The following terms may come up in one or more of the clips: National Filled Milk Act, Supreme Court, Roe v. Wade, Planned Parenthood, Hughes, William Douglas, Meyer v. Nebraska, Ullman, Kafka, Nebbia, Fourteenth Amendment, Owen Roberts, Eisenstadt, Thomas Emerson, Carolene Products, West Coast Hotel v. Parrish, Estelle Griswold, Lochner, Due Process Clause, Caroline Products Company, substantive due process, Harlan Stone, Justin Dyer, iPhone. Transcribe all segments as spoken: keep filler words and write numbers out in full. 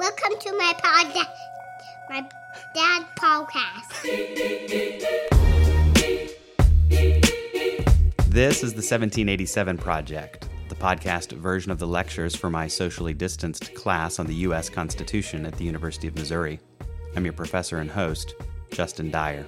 Welcome to my pod, my dad podcast. This is the seventeen eighty-seven Project, the podcast version of the lectures for my socially distanced class on the U S Constitution at the University of Missouri. I'm your professor and host, Justin Dyer.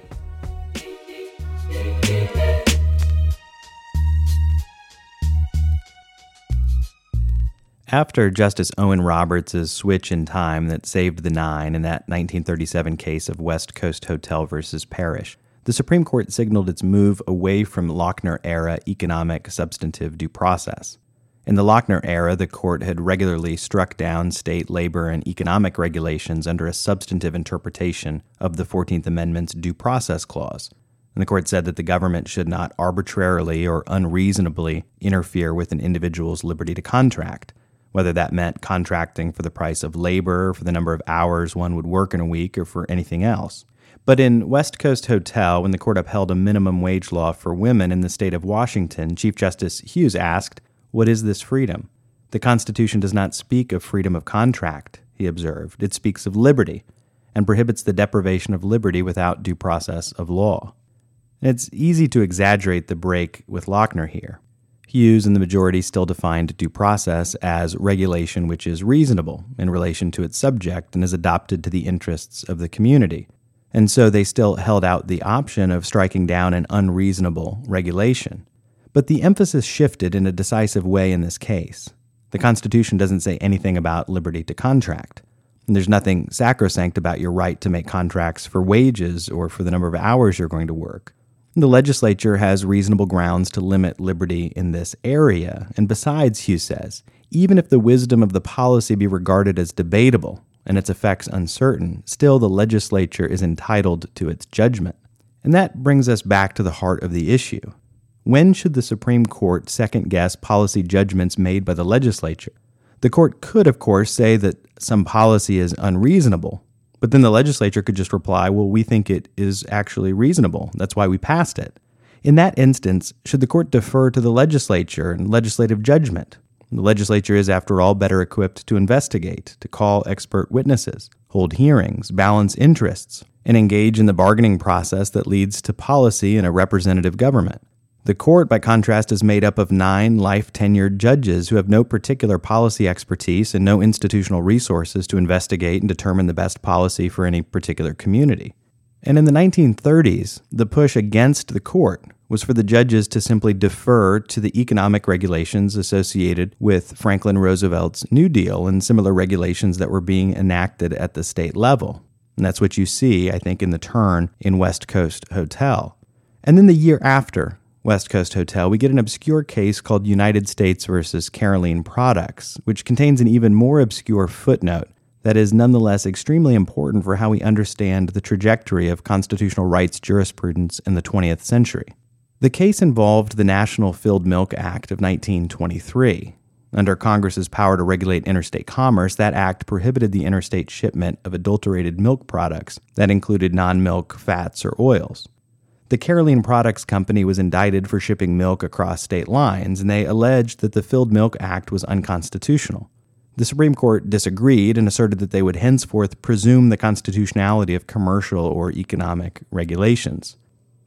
After Justice Owen Roberts' switch in time that saved the nine in that nineteen thirty-seven case of West Coast Hotel v. Parrish, the Supreme Court signaled its move away from Lochner-era economic substantive due process. In the Lochner era, the court had regularly struck down state labor and economic regulations under a substantive interpretation of the Fourteenth Amendment's Due Process Clause. And the court said that the government should not arbitrarily or unreasonably interfere with an individual's liberty to contract, whether that meant contracting for the price of labor, for the number of hours one would work in a week, or for anything else. But in West Coast Hotel, when the court upheld a minimum wage law for women in the state of Washington, Chief Justice Hughes asked, "What is this freedom? The Constitution does not speak of freedom of contract," he observed. "It speaks of liberty and prohibits the deprivation of liberty without due process of law." And it's easy to exaggerate the break with Lochner here. Hughes and the majority still defined due process as regulation which is reasonable in relation to its subject and is adopted to the interests of the community. And so they still held out the option of striking down an unreasonable regulation. But the emphasis shifted in a decisive way in this case. The Constitution doesn't say anything about liberty to contract. And there's nothing sacrosanct about your right to make contracts for wages or for the number of hours you're going to work. The legislature has reasonable grounds to limit liberty in this area, and besides, Hughes says, even if the wisdom of the policy be regarded as debatable and its effects uncertain, still the legislature is entitled to its judgment. And that brings us back to the heart of the issue. When should the Supreme Court second-guess policy judgments made by the legislature? The court could, of course, say that some policy is unreasonable, but then the legislature could just reply, well, we think it is actually reasonable. That's why we passed it. In that instance, should the court defer to the legislature and legislative judgment? The legislature is, after all, better equipped to investigate, to call expert witnesses, hold hearings, balance interests, and engage in the bargaining process that leads to policy in a representative government. The court, by contrast, is made up of nine life-tenured judges who have no particular policy expertise and no institutional resources to investigate and determine the best policy for any particular community. And in the nineteen thirties, the push against the court was for the judges to simply defer to the economic regulations associated with Franklin Roosevelt's New Deal and similar regulations that were being enacted at the state level. And that's what you see, I think, in the turn in West Coast Hotel. And then the year after West Coast Hotel, we get an obscure case called United States v. Carolene Products, which contains an even more obscure footnote that is nonetheless extremely important for how we understand the trajectory of constitutional rights jurisprudence in the twentieth century. The case involved the National Filled Milk Act of nineteen twenty-three. Under Congress's power to regulate interstate commerce, that act prohibited the interstate shipment of adulterated milk products that included non-milk fats or oils. The Caroline Products Company was indicted for shipping milk across state lines, and they alleged that the Filled Milk Act was unconstitutional. The Supreme Court disagreed and asserted that they would henceforth presume the constitutionality of commercial or economic regulations.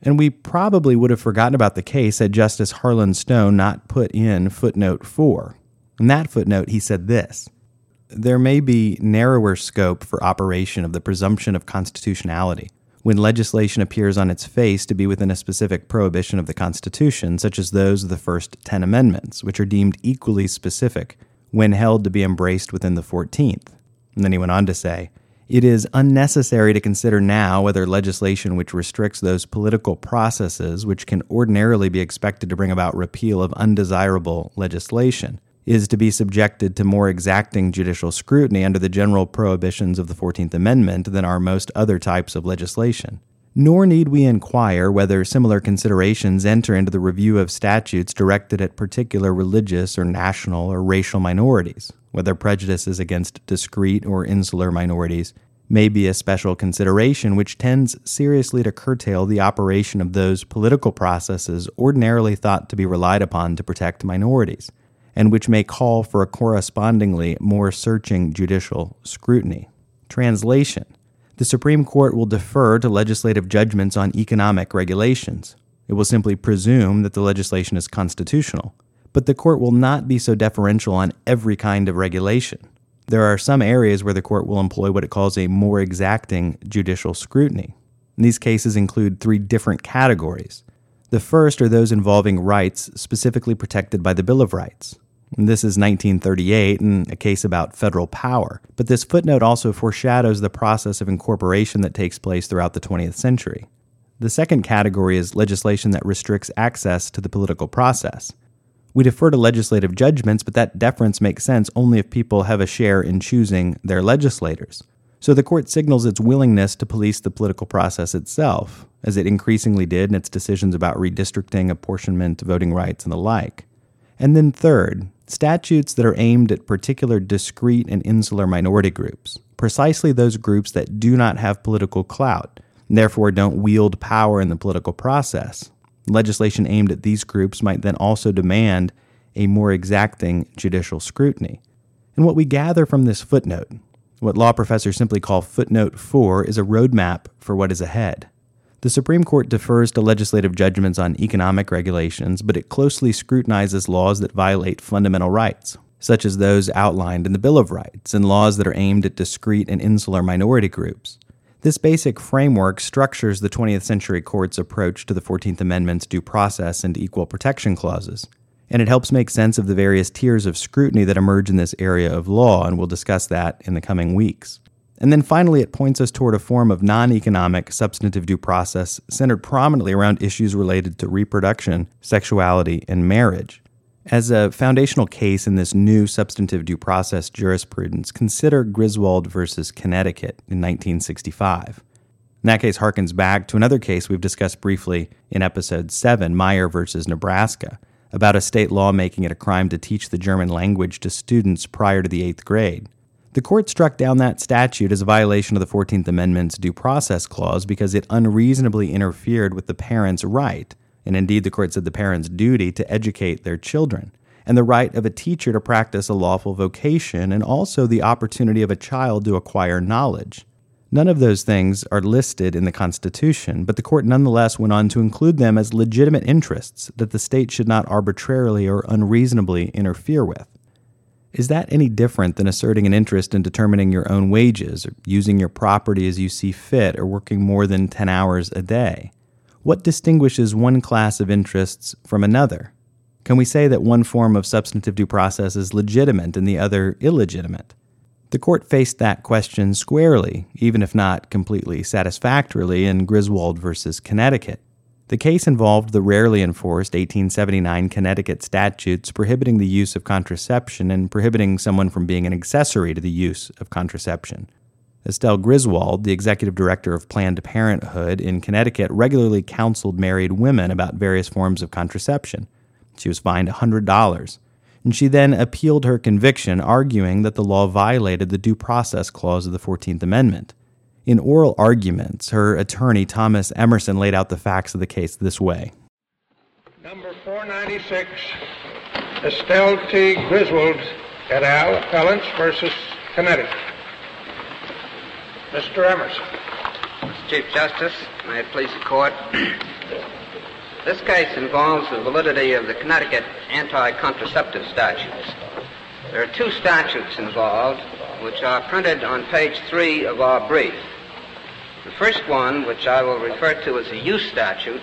And we probably would have forgotten about the case had Justice Harlan Stone not put in footnote four. In that footnote, he said this: "There may be narrower scope for operation of the presumption of constitutionality when legislation appears on its face to be within a specific prohibition of the Constitution, such as those of the first ten amendments, which are deemed equally specific when held to be embraced within the fourteenth. And then he went on to say, "It is unnecessary to consider now whether legislation which restricts those political processes which can ordinarily be expected to bring about repeal of undesirable legislation is to be subjected to more exacting judicial scrutiny under the general prohibitions of the Fourteenth Amendment than are most other types of legislation. Nor need we inquire whether similar considerations enter into the review of statutes directed at particular religious or national or racial minorities, whether prejudices against discrete or insular minorities may be a special consideration which tends seriously to curtail the operation of those political processes ordinarily thought to be relied upon to protect minorities, and which may call for a correspondingly more searching judicial scrutiny. Translation: the Supreme Court will defer to legislative judgments on economic regulations. It will simply presume that the legislation is constitutional. But the court will not be so deferential on every kind of regulation. There are some areas where the court will employ what it calls a more exacting judicial scrutiny. And these cases include three different categories. The first are those involving rights specifically protected by the Bill of Rights. And this is nineteen thirty-eight and a case about federal power. But this footnote also foreshadows the process of incorporation that takes place throughout the twentieth century. The second category is legislation that restricts access to the political process. We defer to legislative judgments, but that deference makes sense only if people have a share in choosing their legislators. So the court signals its willingness to police the political process itself, as it increasingly did in its decisions about redistricting, apportionment, voting rights, and the like. And then third, statutes that are aimed at particular discrete and insular minority groups, precisely those groups that do not have political clout, and therefore don't wield power in the political process. Legislation aimed at these groups might then also demand a more exacting judicial scrutiny. And what we gather from this footnote, what law professors simply call footnote four, is a roadmap for what is ahead. The Supreme Court defers to legislative judgments on economic regulations, but it closely scrutinizes laws that violate fundamental rights, such as those outlined in the Bill of Rights, and laws that are aimed at discrete and insular minority groups. This basic framework structures the twentieth century court's approach to the Fourteenth Amendment's due process and equal protection clauses, and it helps make sense of the various tiers of scrutiny that emerge in this area of law, and we'll discuss that in the coming weeks. And then finally, it points us toward a form of non-economic substantive due process centered prominently around issues related to reproduction, sexuality, and marriage. As a foundational case in this new substantive due process jurisprudence, consider Griswold versus Connecticut in nineteen sixty-five. And that case harkens back to another case we've discussed briefly in Episode seven, Meyer versus Nebraska, about a state law making it a crime to teach the German language to students prior to the eighth grade. The court struck down that statute as a violation of the Fourteenth Amendment's Due Process Clause because it unreasonably interfered with the parents' right, and indeed the court said the parents' duty to educate their children, and the right of a teacher to practice a lawful vocation, and also the opportunity of a child to acquire knowledge. None of those things are listed in the Constitution, but the court nonetheless went on to include them as legitimate interests that the state should not arbitrarily or unreasonably interfere with. Is that any different than asserting an interest in determining your own wages, or using your property as you see fit, or working more than ten hours a day? What distinguishes one class of interests from another? Can we say that one form of substantive due process is legitimate and the other illegitimate? The court faced that question squarely, even if not completely satisfactorily, in Griswold versus Connecticut. The case involved the rarely enforced eighteen seventy-nine Connecticut statutes prohibiting the use of contraception and prohibiting someone from being an accessory to the use of contraception. Estelle Griswold, the executive director of Planned Parenthood in Connecticut, regularly counseled married women about various forms of contraception. She was fined one hundred dollars, and she then appealed her conviction, arguing that the law violated the Due Process Clause of the Fourteenth Amendment. In oral arguments, her attorney, Thomas Emerson, laid out the facts of the case this way. Number four ninety-six, Estelle T. Griswold et al., Appellants versus Connecticut. Mister Emerson. Mister Chief Justice, may it please the Court. This case involves the validity of the Connecticut anti-contraceptive statutes. There are two statutes involved, which are printed on page three of our brief. The first one, which I will refer to as a use statute,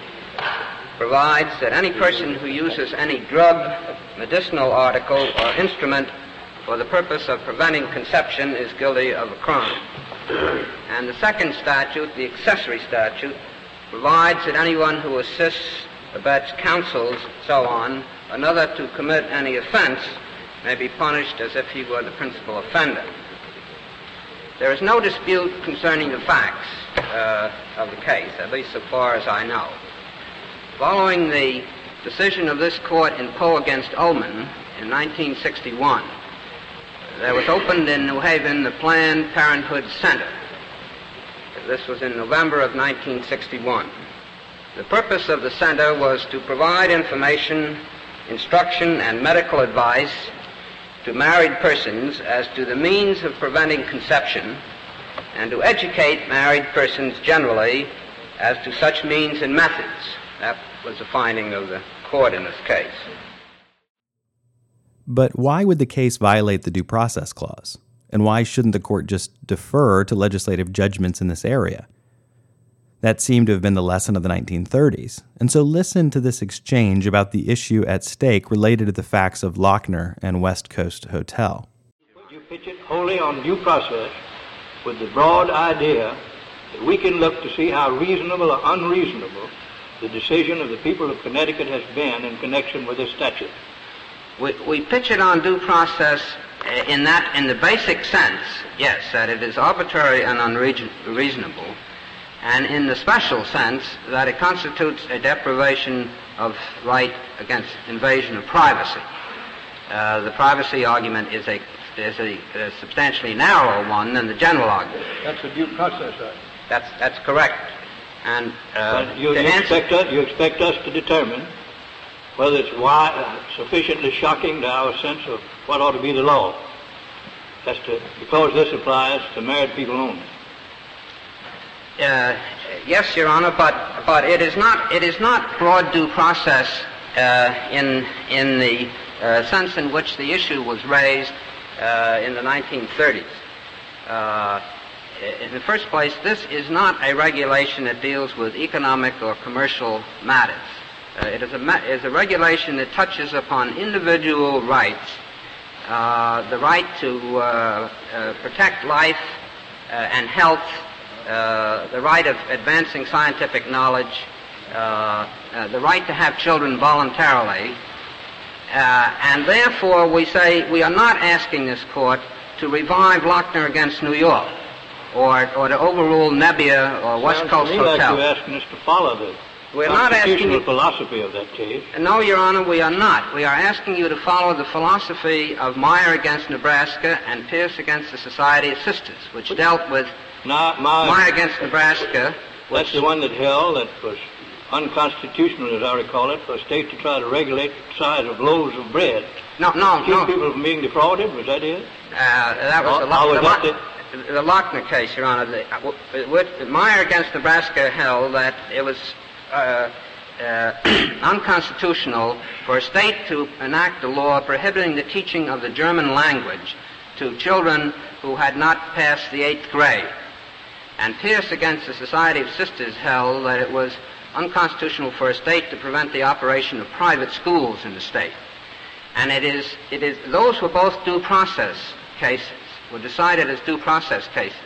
provides that any person who uses any drug, medicinal article, or instrument for the purpose of preventing conception is guilty of a crime. And the second statute, the accessory statute, provides that anyone who assists, abets, counsels, so on, another to commit any offense may be punished as if he were the principal offender. There is no dispute concerning the facts uh, of the case, at least so far as I know. Following the decision of this court in Poe v. Ullman in nineteen sixty-one, there was opened in New Haven the Planned Parenthood Center. This was in November of nineteen sixty-one. The purpose of the center was to provide information instruction, and medical advice to married persons as to the means of preventing conception, and to educate married persons generally as to such means and methods. That was the finding of the court in this case. But why would the case violate the Due Process Clause? And why shouldn't the court just defer to legislative judgments in this area? That seemed to have been the lesson of the nineteen thirties. And so listen to this exchange about the issue at stake related to the facts of Lochner and West Coast Hotel. You pitch it wholly on due process with the broad idea that we can look to see how reasonable or unreasonable the decision of the people of Connecticut has been in connection with this statute. We, we pitch it on due process in that, in the basic sense, yes, that it is arbitrary and unreasonable, and in the special sense that it constitutes a deprivation of right against invasion of privacy. Uh, the privacy argument is a, is a, a substantially narrower one than the general argument. That's a due process argument. That's, that's correct. And uh, but you, you, answer, expect us, you expect us to determine whether it's wide, uh, sufficiently shocking to our sense of what ought to be the law, as to, because this applies to married people only. Uh, yes, Your Honor, but but it is not it is not broad due process uh, in in the uh, sense in which the issue was raised uh, in the nineteen thirties. Uh, in the first place, this is not a regulation that deals with economic or commercial matters. Uh, it is a, ma- is a regulation that touches upon individual rights, uh, the right to uh, uh, protect life uh, and health, uh, the right of advancing scientific knowledge, uh, uh, the right to have children voluntarily, uh, and therefore we say we are not asking this court to revive Lochner against New York or, or to overrule Nebbia or West Coast Hotel. Sounds to me like you're asking us to follow this. We're not asking you... philosophy of that case. No, Your Honor, we are not. We are asking you to follow the philosophy of Meyer against Nebraska and Pierce against the Society of Sisters, which but dealt with no, my, Meyer against Nebraska. That's which, the one that held that was unconstitutional, as I recall it, for a state to try to regulate the size of loaves of bread. No, no, no. Keep people from being defrauded, was that it? Uh, that was, oh, the, Loch- was the, that Loch- the, the Lochner case, Your Honor. The, uh, w- Meyer against Nebraska held that it was... Uh, uh, unconstitutional for a state to enact a law prohibiting the teaching of the German language to children who had not passed the eighth grade. And Pierce against the Society of Sisters held that it was unconstitutional for a state to prevent the operation of private schools in the state. And it is, it is, those were both due process cases, were decided as due process cases.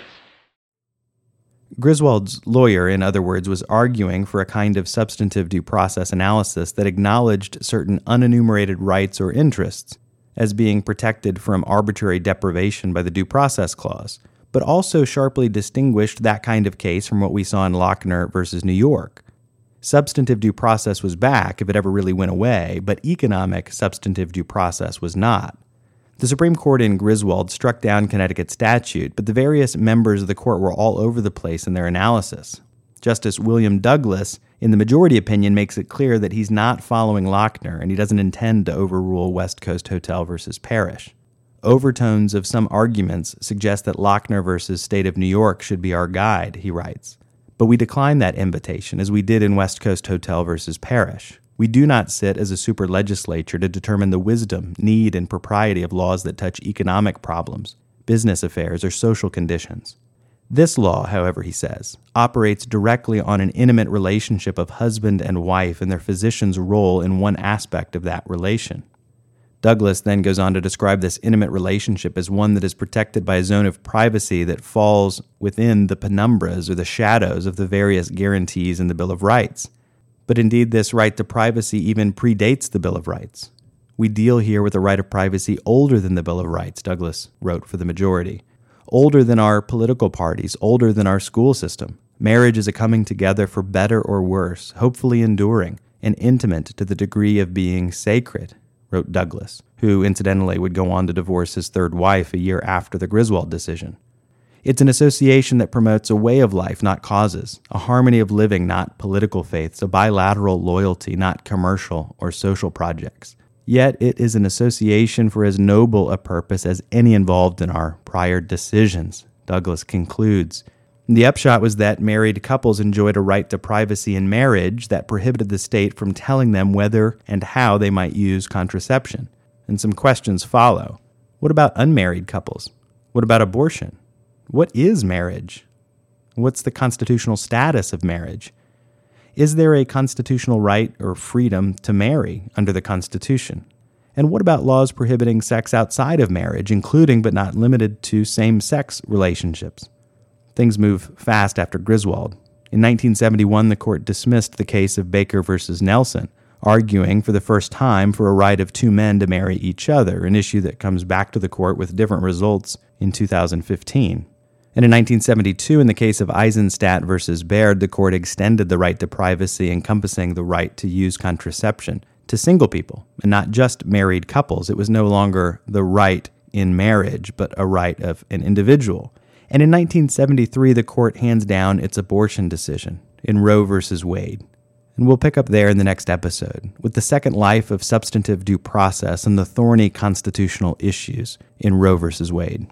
Griswold's lawyer, in other words, was arguing for a kind of substantive due process analysis that acknowledged certain unenumerated rights or interests as being protected from arbitrary deprivation by the Due Process Clause, but also sharply distinguished that kind of case from what we saw in Lochner versus New York. Substantive due process was back if it ever really went away, but economic substantive due process was not. The Supreme Court in Griswold struck down Connecticut statute, but the various members of the court were all over the place in their analysis. Justice William Douglas, in the majority opinion, makes it clear that he's not following Lochner and he doesn't intend to overrule West Coast Hotel versus Parrish. Overtones of some arguments suggest that Lochner versus State of New York should be our guide, he writes. But we decline that invitation, as we did in West Coast Hotel versus Parrish. We do not sit as a super legislature to determine the wisdom, need, and propriety of laws that touch economic problems, business affairs, or social conditions. This law, however, he says, operates directly on an intimate relationship of husband and wife and their physician's role in one aspect of that relation. Douglas then goes on to describe this intimate relationship as one that is protected by a zone of privacy that falls within the penumbras or the shadows of the various guarantees in the Bill of Rights. But indeed, this right to privacy even predates the Bill of Rights. We deal here with a right of privacy older than the Bill of Rights, Douglas wrote for the majority, older than our political parties, older than our school system. Marriage is a coming together for better or worse, hopefully enduring, and intimate to the degree of being sacred, wrote Douglas, who incidentally would go on to divorce his third wife a year after the Griswold decision. It's an association that promotes a way of life, not causes, a harmony of living, not political faiths, a bilateral loyalty, not commercial or social projects, yet it is an association for as noble a purpose as any involved in our prior decisions, Douglas concludes. The upshot was that married couples enjoyed a right to privacy in marriage that prohibited the state from telling them whether and how they might use contraception. And some questions follow. What about unmarried couples? What about abortion? What is marriage? What's the constitutional status of marriage? Is there a constitutional right or freedom to marry under the Constitution? And what about laws prohibiting sex outside of marriage, including but not limited to same-sex relationships? Things move fast after Griswold. In nineteen seventy-one, the court dismissed the case of Baker v. Nelson, arguing for the first time for a right of two men to marry each other, an issue that comes back to the court with different results in two thousand fifteen. And in nineteen seventy-two, in the case of Eisenstadt v. Baird, the court extended the right to privacy encompassing the right to use contraception to single people, and not just married couples. It was no longer the right in marriage, but a right of an individual. And in nineteen seventy-three, the court hands down its abortion decision in Roe v. Wade. And we'll pick up there in the next episode with the second life of substantive due process and the thorny constitutional issues in Roe v. Wade.